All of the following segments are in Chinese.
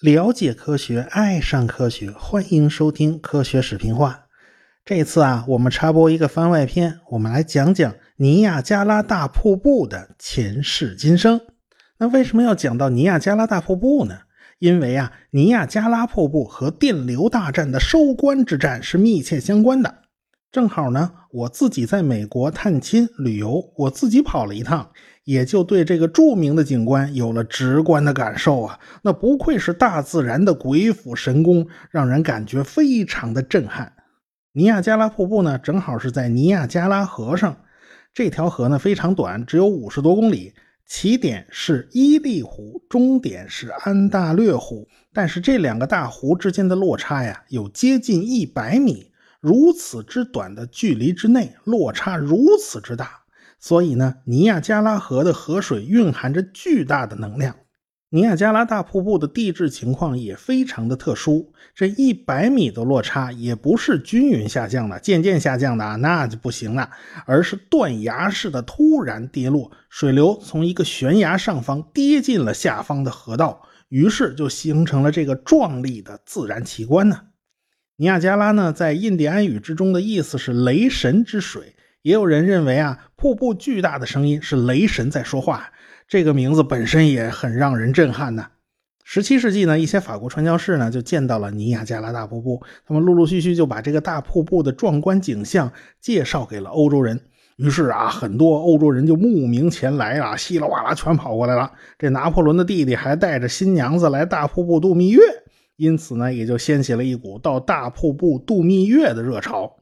了解科学，爱上科学，欢迎收听科学史评话。这次我们插播一个番外篇，我们来讲讲尼亚加拉大瀑布的前世今生。那为什么要讲到尼亚加拉大瀑布呢？因为尼亚加拉瀑布和电流大战的收官之战是密切相关的。正好呢，我自己在美国探亲旅游，我自己跑了一趟，也就对这个著名的景观有了直观的感受啊。那不愧是大自然的鬼斧神工，让人感觉非常的震撼。尼亚加拉瀑布呢，正好是在尼亚加拉河上。这条河呢非常短，只有50多公里。起点是伊利湖，终点是安大略湖。但是这两个大湖之间的落差有接近100米。如此之短的距离之内，落差如此之大，所以呢，尼亚加拉河的河水蕴含着巨大的能量。尼亚加拉大瀑布的地质情况也非常的特殊，这100米的落差也不是均匀下降的，渐渐下降的那就不行了，而是断崖式的突然跌落，水流从一个悬崖上方跌进了下方的河道，于是就形成了这个壮丽的自然奇观呢。尼亚加拉呢，在印第安语之中的意思是雷神之水，也有人认为瀑布巨大的声音是雷神在说话，这个名字本身也很让人震撼呢。17世纪呢，一些法国传教士呢就见到了尼亚加拉大瀑布，他们陆陆续续就把这个大瀑布的壮观景象介绍给了欧洲人，于是很多欧洲人就慕名前来了，稀里哗啦全跑过来了。这拿破仑的弟弟还带着新娘子来大瀑布度蜜月，因此呢，也就掀起了一股到大瀑布度蜜月的热潮。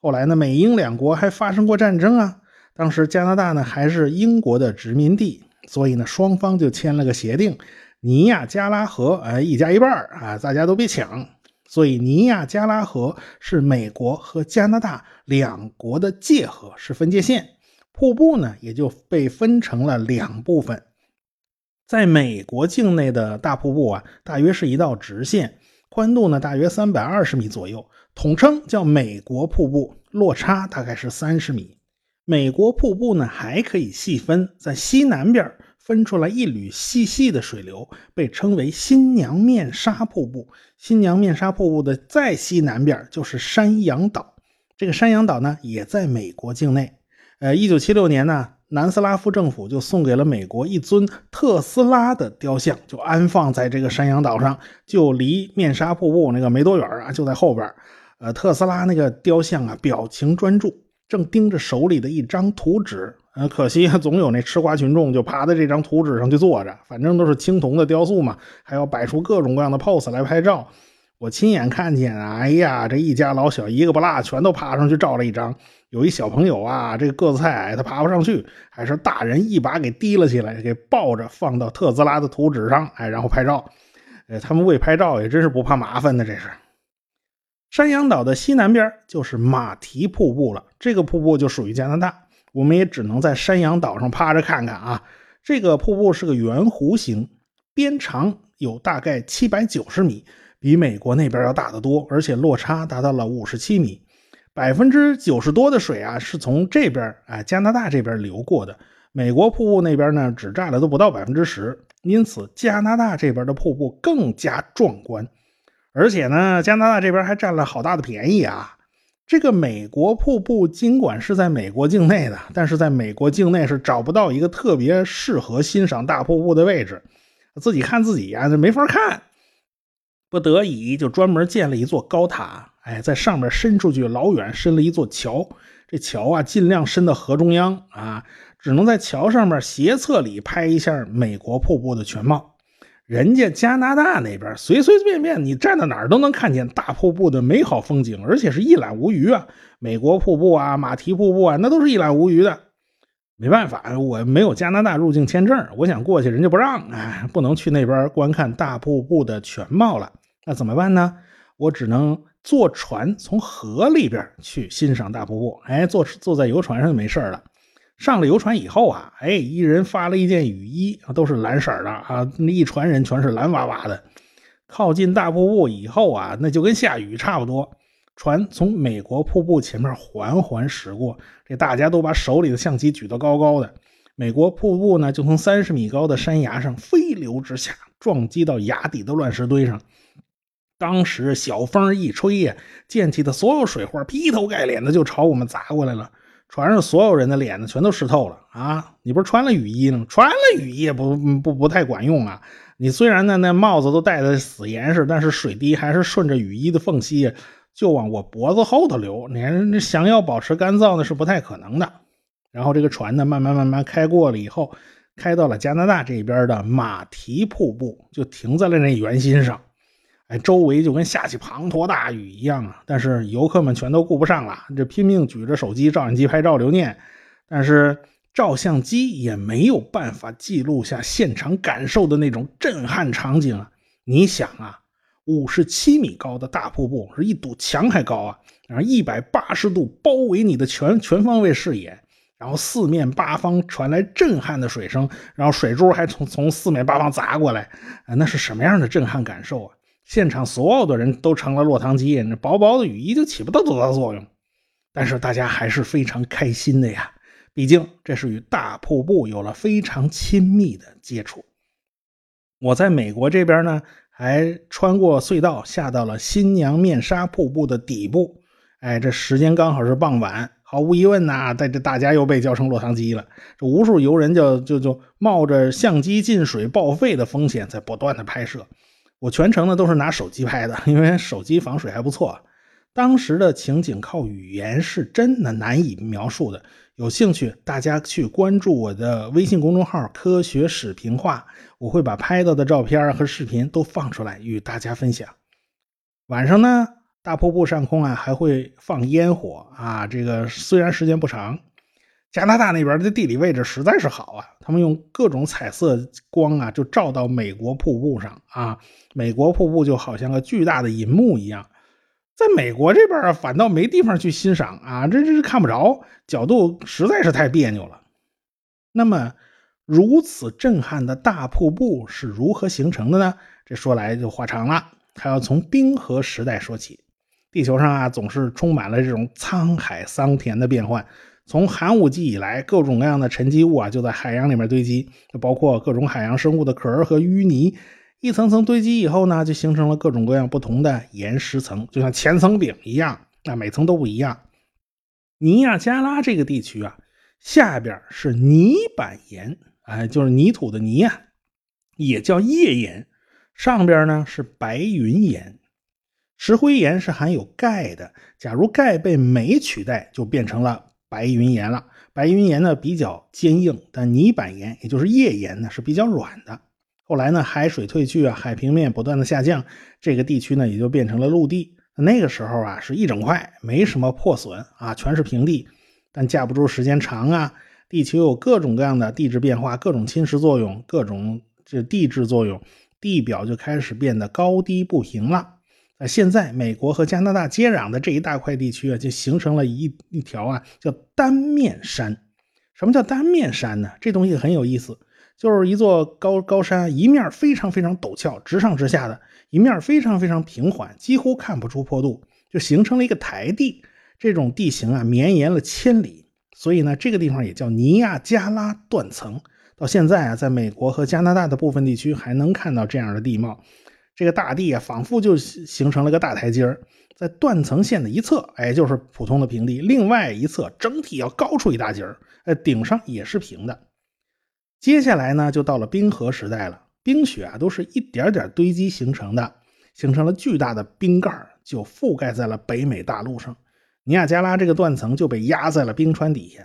后来呢，美英两国还发生过战争啊。当时加拿大呢还是英国的殖民地，所以呢，双方就签了个协定，尼亚加拉河一家一半大家都别抢。所以尼亚加拉河是美国和加拿大两国的界河，是分界线。瀑布呢也就被分成了两部分。在美国境内的大瀑布大约是一道直线，宽度呢大约320米左右，统称叫美国瀑布，落差大概是30米。美国瀑布呢还可以细分，在西南边分出来一缕细细的水流，被称为新娘面纱瀑布。新娘面纱瀑布的再西南边就是山羊岛，这个山羊岛呢也在美国境内。1976年呢，南斯拉夫政府就送给了美国一尊特斯拉的雕像，就安放在这个山羊岛上，就离面纱瀑布那个没多远就在后边。特斯拉那个雕像表情专注，正盯着手里的一张图纸。可惜总有那吃瓜群众就爬在这张图纸上去坐着，反正都是青铜的雕塑嘛，还要摆出各种各样的 pose 来拍照。我亲眼看见哎呀，这一家老小一个不落全都爬上去照了一张。有一小朋友这个个子太矮，他爬不上去，还是大人一把给提了起来，给抱着放到特斯拉的图纸上，然后拍照。他们为拍照也真是不怕麻烦的，这是。山羊岛的西南边就是马蹄瀑布了，这个瀑布就属于加拿大，我们也只能在山羊岛上趴着看看啊。这个瀑布是个圆弧形，边长有大概790米，比美国那边要大得多，而且落差达到了57米。90% 多的水是从这边加拿大这边流过的，美国瀑布那边呢只占了都不到 10%， 因此加拿大这边的瀑布更加壮观。而且呢，加拿大这边还占了好大的便宜啊。这个美国瀑布尽管是在美国境内的，但是在美国境内是找不到一个特别适合欣赏大瀑布的位置，自己看自己就没法看，不得已就专门建了一座高塔，在上面伸出去老远伸了一座桥，这桥尽量伸到河中央只能在桥上面斜侧里拍一下美国瀑布的全貌。人家加拿大那边随随便便你站到哪儿都能看见大瀑布的美好风景，而且是一览无余美国瀑布马蹄瀑布那都是一览无余的。没办法，我没有加拿大入境签证，我想过去人家不让，不能去那边观看大瀑布的全貌了。那怎么办呢？我只能坐船从河里边去欣赏大瀑布，坐在游船上就没事了。上了游船以后一人发了一件雨衣，都是蓝色的一船人全是蓝娃娃的。靠近大瀑布以后那就跟下雨差不多。船从美国瀑布前面缓缓驶过，这大家都把手里的相机举得高高的。美国瀑布呢就从30米高的山崖上飞流直下，撞击到崖底的乱石堆上。当时小风一吹啊，溅起的所有水花劈头盖脸的就朝我们砸过来了，船上所有人的脸呢全都湿透了啊！你不是穿了雨衣呢？穿了雨衣也不太管用啊！你虽然呢那帽子都戴得死严实，但是水滴还是顺着雨衣的缝隙就往我脖子后头流，你想要保持干燥呢是不太可能的。然后这个船呢慢慢开过了以后，开到了加拿大这边的马蹄瀑布，就停在了那圆心上。哎，周围就跟下起滂沱大雨一样啊！但是游客们全都顾不上了，这拼命举着手机、照相机拍照留念，但是照相机也没有办法记录下现场感受的那种震撼场景啊！你想啊，57米高的大瀑布是一堵墙还高啊，然后180度包围你的全方位视野，然后四面八方传来震撼的水声，然后水珠还从四面八方砸过来，那是什么样的震撼感受啊！现场所有的人都成了落汤鸡，那薄薄的雨衣就起不到多大作用。但是大家还是非常开心的呀，毕竟这是与大瀑布有了非常亲密的接触。我在美国这边呢，还穿过隧道下到了新娘面纱瀑布的底部。哎，这时间刚好是傍晚，毫无疑问呐，这大家又被叫成落汤鸡了。这无数游人就冒着相机进水报废的风险在不断的拍摄。我全程呢都是拿手机拍的，因为手机防水还不错。当时的情景靠语言是真的难以描述的，有兴趣大家去关注我的微信公众号科学史评话，我会把拍到的照片和视频都放出来与大家分享。晚上呢，大瀑布上空啊还会放烟火啊，这个虽然时间不长，加拿大那边的地理位置实在是好啊，他们用各种彩色光啊就照到美国瀑布上啊，美国瀑布就好像个巨大的银幕一样。在美国这边啊，反倒没地方去欣赏啊，这是看不着，角度实在是太别扭了。那么如此震撼的大瀑布是如何形成的呢？这说来就话长了，还要从冰河时代说起。地球上啊总是充满了这种沧海桑田的变幻，从寒武纪以来，各种各样的沉积物啊就在海洋里面堆积，包括各种海洋生物的壳儿和淤泥，一层层堆积以后呢，就形成了各种各样不同的岩石层，就像千层饼一样，那每层都不一样。尼亚加拉这个地区啊，下边是泥板岩，哎，就是泥土的泥啊，也叫页岩，上边呢是白云岩。石灰岩是含有钙的，假如钙被镁取代，就变成了白云岩了。白云岩呢比较坚硬，但泥板岩也就是页岩呢是比较软的。后来呢海水退去啊，海平面不断的下降，这个地区呢也就变成了陆地。那个时候啊是一整块没什么破损啊，全是平地。但架不住时间长啊，地球有各种各样的地质变化，各种侵蚀作用，各种地质作用，地表就开始变得高低不平了。现在美国和加拿大接壤的这一大块地区啊，就形成了一条啊叫单面山。什么叫单面山呢？这东西很有意思，就是一座高山，一面非常非常陡峭，直上直下的，一面非常非常平缓，几乎看不出坡度，就形成了一个台地。这种地形啊绵延了1000里，所以呢这个地方也叫尼亚加拉断层。到现在啊，在美国和加拿大的部分地区还能看到这样的地貌。这个大地啊，仿佛就形成了个大台阶儿，在断层线的一侧，哎，就是普通的平地；另外一侧整体要高出一大截儿，顶上也是平的。接下来呢，就到了冰河时代了。冰雪啊，都是一点点堆积形成的，形成了巨大的冰盖，就覆盖在了北美大陆上。尼亚加拉这个断层就被压在了冰川底下。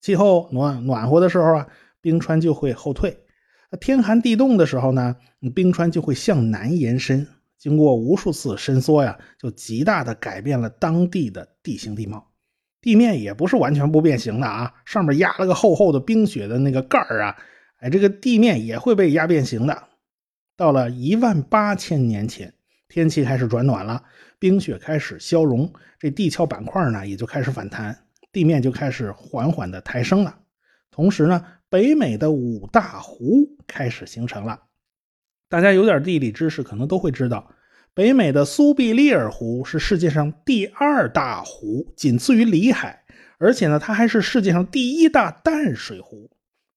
气候暖和的时候啊，冰川就会后退。天寒地冻的时候呢，冰川就会向南延伸，经过无数次伸缩呀，就极大的改变了当地的地形地貌。地面也不是完全不变形的啊，上面压了个厚厚的冰雪的那个盖儿啊，哎，这个地面也会被压变形的。到了18000年前，天气开始转暖了，冰雪开始消融，这地壳板块呢也就开始反弹，地面就开始缓缓的抬升了。同时呢，北美的五大湖开始形成了。大家有点地理知识可能都会知道，北美的苏必利尔湖是世界上第2大湖，仅次于里海，而且呢它还是世界上第1大淡水湖。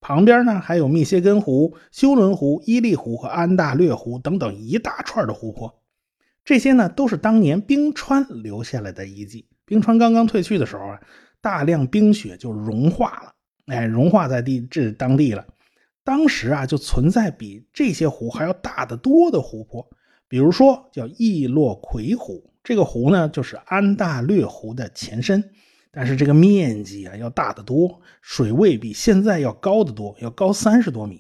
旁边呢还有密歇根湖、休伦湖、伊利湖和安大略湖等等一大串的湖泊。这些呢都是当年冰川留下来的遗迹。冰川刚刚退去的时候啊，大量冰雪就融化了，融化在当地了。当时啊就存在比这些湖还要大得多的湖泊，比如说叫易洛魁湖，这个湖呢就是安大略湖的前身，但是这个面积啊要大得多，水位比现在要高得多，要高30多米。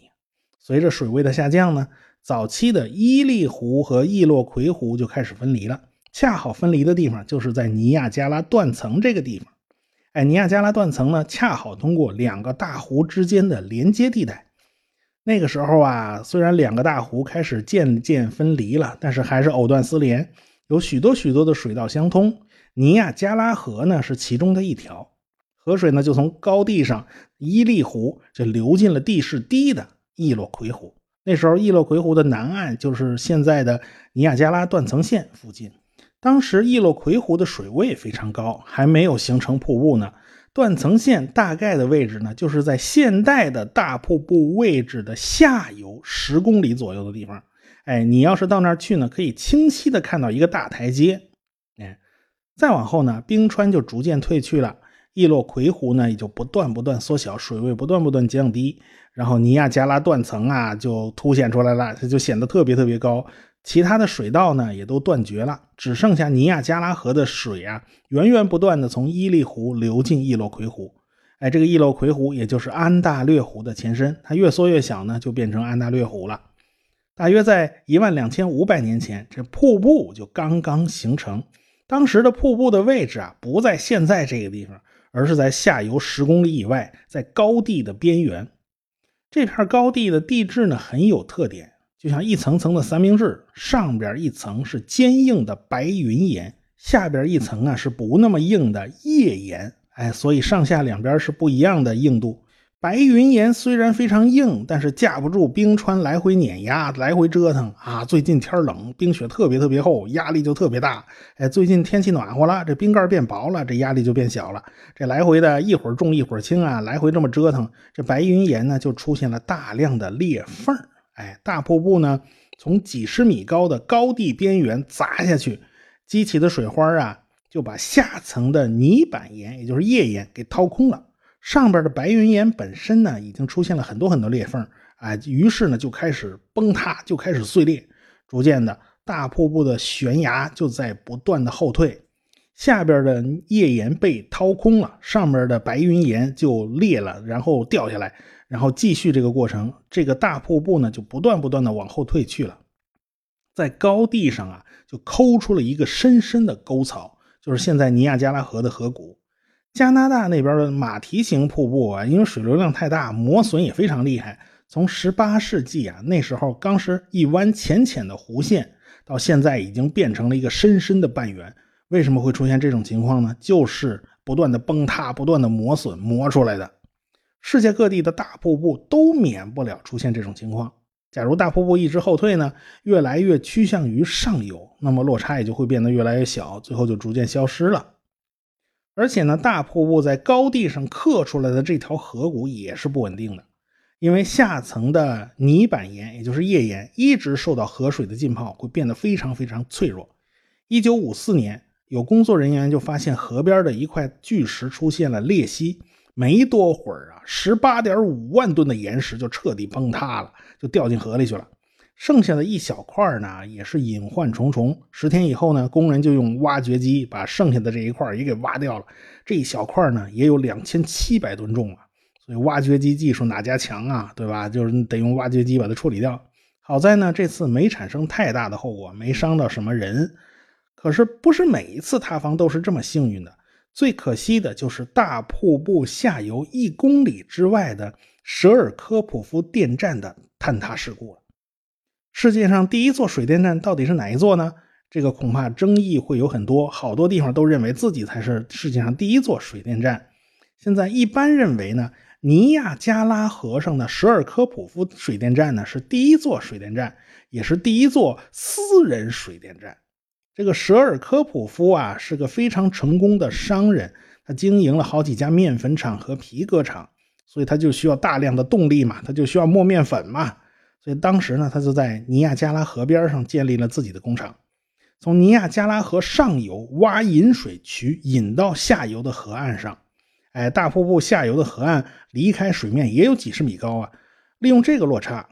随着水位的下降呢，早期的伊利湖和易洛魁湖就开始分离了，恰好分离的地方就是在尼亚加拉断层这个地方。尼亚加拉断层呢恰好通过两个大湖之间的连接地带。那个时候啊，虽然两个大湖开始渐渐分离了，但是还是藕断丝连，有许多许多的水道相通。尼亚加拉河呢是其中的一条，河水呢就从高地上伊利湖就流进了地势低的易洛魁湖。那时候易洛魁湖的南岸就是现在的尼亚加拉断层线附近。当时易洛魁湖的水位非常高，还没有形成瀑布呢。断层线大概的位置呢，就是在现代的大瀑布位置的下游10公里左右的地方。你要是到那儿去呢，可以清晰的看到一个大台阶。再往后呢，冰川就逐渐退去了，易洛魁湖呢也就不断缩小，水位不断降低，然后尼亚加拉断层啊就凸显出来了，它就显得特别高。其他的水道呢也都断绝了，只剩下尼亚加拉河的水啊源源不断的从伊利湖流进易洛魁湖。这个易洛魁湖也就是安大略湖的前身，它越缩越小呢，就变成安大略湖了。大约在12500年前，这瀑布就刚刚形成。当时的瀑布的位置啊不在现在这个地方，而是在下游10公里以外，在高地的边缘。这片高地的地质呢很有特点，就像一层层的三明治，上边一层是坚硬的白云岩，下边一层啊是不那么硬的页岩，所以上下两边是不一样的硬度。白云岩虽然非常硬，但是架不住冰川来回碾压，来回折腾啊。最近天冷，冰雪特别厚，压力就特别大。最近天气暖和了，这冰盖变薄了，这压力就变小了。这来回的一会儿重一会儿轻啊，来回这么折腾，这白云岩呢就出现了大量的裂缝。大瀑布呢从几十米高的高地边缘砸下去，激起的水花啊就把下层的泥板岩也就是页岩给掏空了，上边的白云岩本身呢已经出现了很多裂缝啊，于是呢就开始崩塌，就开始碎裂，逐渐的大瀑布的悬崖就在不断的后退，下边的页岩被掏空了，上边的白云岩就裂了，然后掉下来，然后继续这个过程。这个大瀑布呢就不断的往后退去了，在高地上啊就抠出了一个深深的沟槽，就是现在尼亚加拉河的河谷。加拿大那边的马蹄形瀑布啊，因为水流量太大，磨损也非常厉害，从18世纪啊，那时候刚是一湾浅的弧线，到现在已经变成了一个深的半圆。为什么会出现这种情况呢？就是不断的崩塌，不断的磨损磨出来的。世界各地的大瀑布都免不了出现这种情况。假如大瀑布一直后退呢，越来越趋向于上游，那么落差也就会变得越来越小，最后就逐渐消失了。而且呢，大瀑布在高地上刻出来的这条河谷也是不稳定的，因为下层的泥板岩也就是页岩一直受到河水的浸泡，会变得非常脆弱。1954年有工作人员就发现河边的一块巨石出现了裂隙，没多会儿啊 18.5 万吨的岩石就彻底崩塌了，就掉进河里去了。剩下的一小块呢也是隐患重重，10天以后呢，工人就用挖掘机把剩下的这一块也给挖掉了。这一小块呢也有2700吨重了，所以挖掘机技术哪家强啊，对吧？就是得用挖掘机把它处理掉。好在呢这次没产生太大的后果，没伤到什么人。可是不是每一次塌方都是这么幸运的，最可惜的就是大瀑布下游1公里之外的舍尔科普夫电站的坍塌事故了。世界上第一座水电站到底是哪一座呢？这个恐怕争议会有很多，好多地方都认为自己才是世界上第一座水电站。现在一般认为呢，尼亚加拉河上的舍尔科普夫水电站呢是第一座水电站，也是第一座私人水电站。这个舍尔科普夫啊是个非常成功的商人，他经营了好几家面粉厂和皮革厂，所以它就需要大量的动力嘛，它就需要磨面粉嘛。所以当时呢，它就在尼亚加拉河边上建立了自己的工厂，从尼亚加拉河上游挖引水渠引到下游的河岸上。哎，大瀑布下游的河岸离开水面也有几十米高啊，利用这个落差，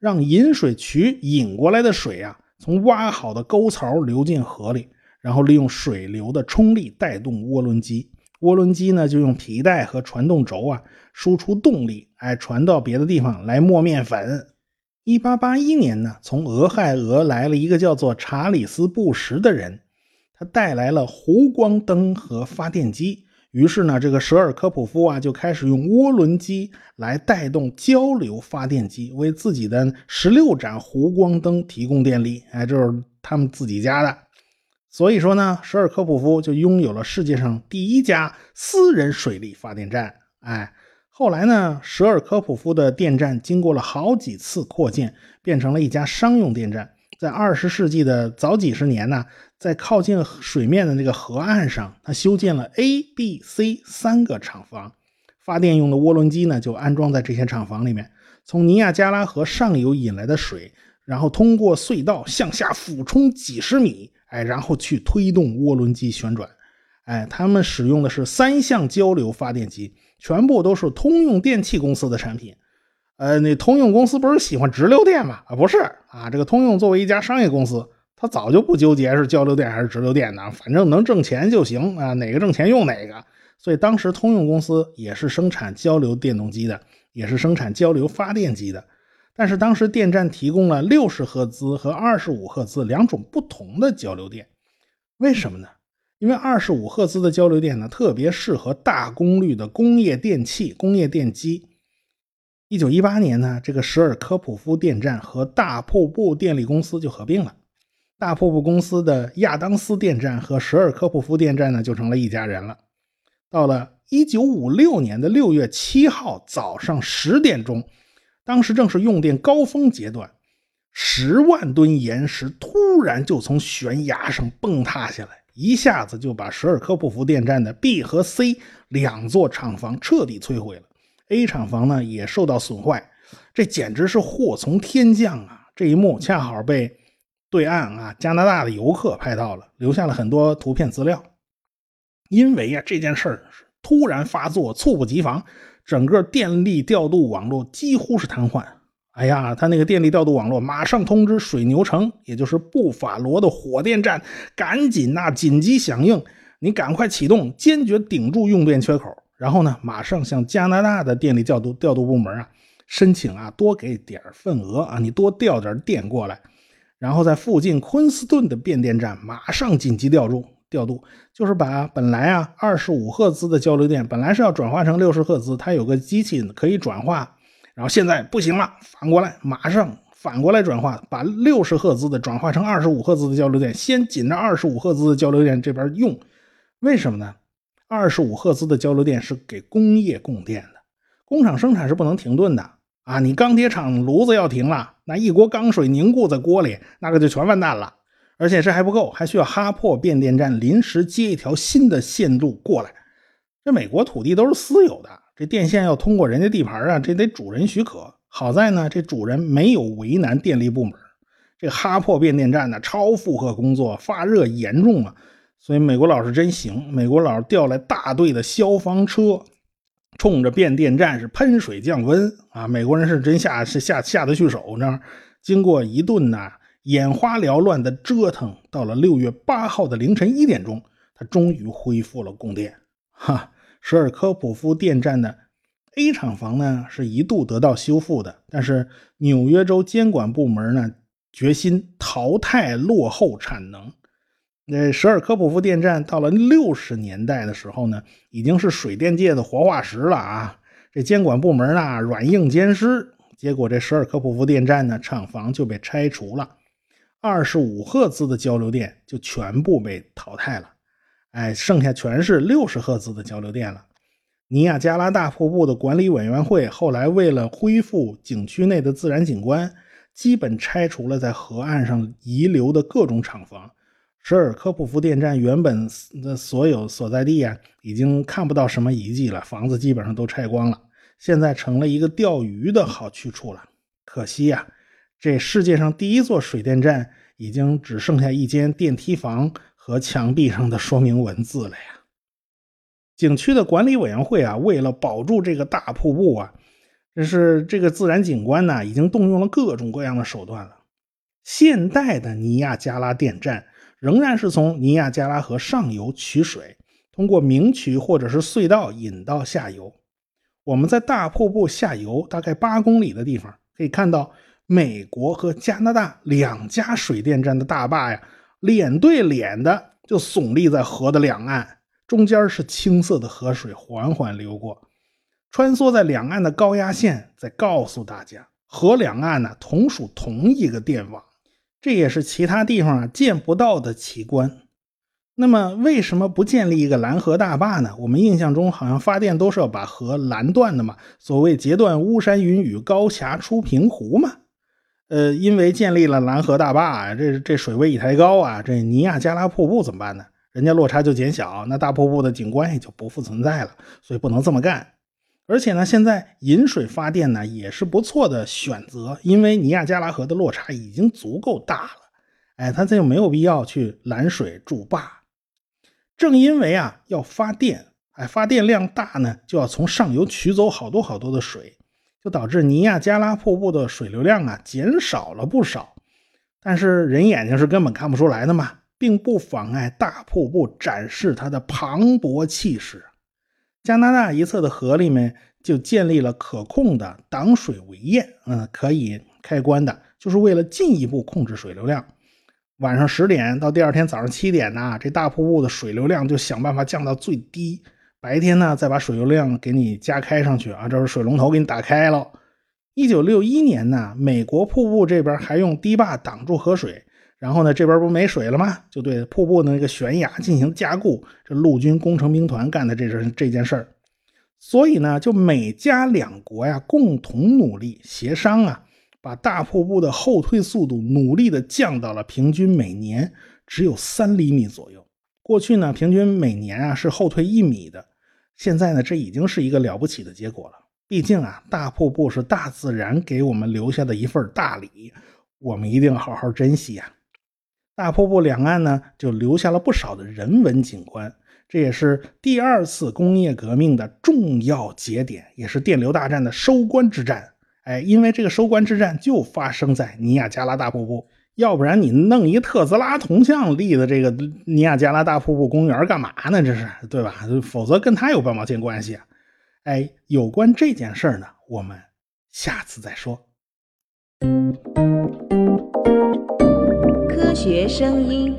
让引水渠引过来的水啊，从挖好的沟槽流进河里，然后利用水流的冲力带动涡轮机。涡轮机呢，就用皮带和传动轴啊，输出动力，哎，传到别的地方来磨面粉。1881年呢，从俄亥俄来了一个叫做查理斯·布什的人，他带来了弧光灯和发电机。于是呢，这个舍尔科普夫啊，就开始用涡轮机来带动交流发电机，为自己的16盏弧光灯提供电力。哎，这是他们自己家的。所以说呢，舍尔科普夫就拥有了世界上第一家私人水力发电站。哎，后来呢，舍尔科普夫的电站经过了好几次扩建，变成了一家商用电站。在20世纪的早几十年呢，在靠近水面的那个河岸上，它修建了 A、B、C 三个厂房，发电用的涡轮机呢就安装在这些厂房里面。从尼亚加拉河上游引来的水，然后通过隧道向下俯冲几十米。哎，然后去推动涡轮机旋转。哎，他们使用的是三相交流发电机，全部都是通用电气公司的产品。那通用公司不是喜欢直流电吗？啊，不是啊，这个通用作为一家商业公司，它早就不纠结是交流电还是直流电的，反正能挣钱就行啊，哪个挣钱用哪个。所以当时通用公司也是生产交流电动机的，也是生产交流发电机的。但是当时电站提供了60赫兹和25赫兹两种不同的交流电。为什么呢？因为25赫兹的交流电呢，特别适合大功率的工业电器、工业电机。1918年呢，这个舍尔科普夫电站和大瀑布电力公司就合并了。大瀑布公司的亚当斯电站和舍尔科普夫电站呢，就成了一家人了。到了1956年的6月7号早上10点钟，当时正是用电高峰阶段，10万吨岩石突然就从悬崖上蹦塌下来，一下子就把舍尔科普夫电站的 B 和 C 两座厂房彻底摧毁了。 A 厂房呢也受到损坏，这简直是祸从天降啊！这一幕恰好被对岸啊加拿大的游客拍到了，留下了很多图片资料。因为啊这件事儿突然发作，猝不及防，整个电力调度网络几乎是瘫痪。哎呀，他那个电力调度网络马上通知水牛城，也就是布法罗的火电站，赶紧啊，紧急响应，你赶快启动，坚决顶住用电缺口。然后呢，马上向加拿大的电力调度部门啊申请啊，多给点份额啊，你多调点电过来。然后在附近昆斯顿的变电站马上紧急调度，就是把本来啊25赫兹的交流电本来是要转化成60赫兹，它有个机器可以转化，然后现在不行了，反过来马上反过来转化，把60赫兹的转化成25赫兹的交流电，先紧着25赫兹的交流电这边用。为什么呢？25赫兹的交流电是给工业供电的，工厂生产是不能停顿的啊！你钢铁厂炉子要停了，那一锅钢水凝固在锅里，那个就全完蛋了。而且这还不够，还需要哈珀变电站临时接一条新的线路过来。这美国土地都是私有的，这电线要通过人家地盘啊，这得主人许可。好在呢，这主人没有为难电力部门。这哈珀变电站呢，超负荷工作，发热严重了，所以美国佬是真行，美国佬调来大队的消防车，冲着变电站是喷水降温啊！美国人是真下得去手呢。经过一顿呢眼花缭乱的折腾，到了6月8号的凌晨1点钟，它终于恢复了供电。舍尔科普夫电站的 A 厂房呢是一度得到修复的，但是纽约州监管部门呢决心淘汰落后产能。舍尔科普夫电站到了60年代的时候呢，已经是水电界的活化石了啊！这监管部门呢软硬兼施，结果这舍尔科普夫电站呢厂房就被拆除了。25赫兹的交流电就全部被淘汰了，哎，剩下全是60赫兹的交流电了。尼亚加拉大瀑布的管理委员会后来为了恢复景区内的自然景观，基本拆除了在河岸上遗留的各种厂房。舍尔科普夫电站原本的所有所在地啊，已经看不到什么遗迹了，房子基本上都拆光了。现在成了一个钓鱼的好去处了。可惜呀，这世界上第一座水电站已经只剩下一间电梯房和墙壁上的说明文字了呀。景区的管理委员会啊，为了保住这个大瀑布啊，这是这个自然景观呢，已经动用了各种各样的手段了。现代的尼亚加拉电站仍然是从尼亚加拉河上游取水，通过明渠或者是隧道引到下游。我们在大瀑布下游大概8公里的地方，可以看到美国和加拿大2家水电站的大坝呀，脸对脸的就耸立在河的两岸，中间是青色的河水缓缓流过，穿梭在两岸的高压线在告诉大家，河两岸呢同属同一个电网，这也是其他地方见不到的奇观。那么为什么不建立一个拦河大坝呢？我们印象中好像发电都是要把河拦断的嘛，所谓截断巫山云雨，高峡出平湖嘛。因为建立了拦河大坝啊，这水位一抬高啊，这尼亚加拉瀑布怎么办呢？人家落差就减小，那大瀑布的景观也就不复存在了，所以不能这么干。而且呢，现在引水发电呢也是不错的选择，因为尼亚加拉河的落差已经足够大了，它就没有必要去拦水筑坝。正因为啊要发电，发电量大呢，就要从上游取走好多好多的水，就导致尼亚加拉瀑布的水流量啊减少了不少，但是人眼睛是根本看不出来的嘛，并不妨碍大瀑布展示它的磅礴气势。加拿大一侧的河里面就建立了可控的挡水围堰，可以开关的，就是为了进一步控制水流量。晚上10点到第二天早上7点呢，这大瀑布的水流量就想办法降到最低。白天呢，再把水流量给你加开上去啊，这是水龙头给你打开了。1961年呢，美国瀑布这边还用堤坝挡住河水，然后呢，这边不没水了吗？就对瀑布的那个悬崖进行加固，这陆军工程兵团干的这件事儿。所以呢，就美加两国呀，共同努力协商啊，把大瀑布的后退速度努力的降到了平均每年只有3厘米左右。过去呢，平均每年啊是后退1米的，现在呢，这已经是一个了不起的结果了。毕竟啊，大瀑布是大自然给我们留下的一份大礼，我们一定好好珍惜啊。大瀑布两岸呢，就留下了不少的人文景观，这也是第2次工业革命的重要节点，也是电流大战的收官之战。因为这个收官之战就发生在尼亚加拉大瀑布，要不然你弄一特斯拉铜像立的这个尼亚加拉大瀑布公园干嘛呢？这是对吧？否则跟他有半毛钱关系啊。有关这件事呢，我们下次再说。科学声音。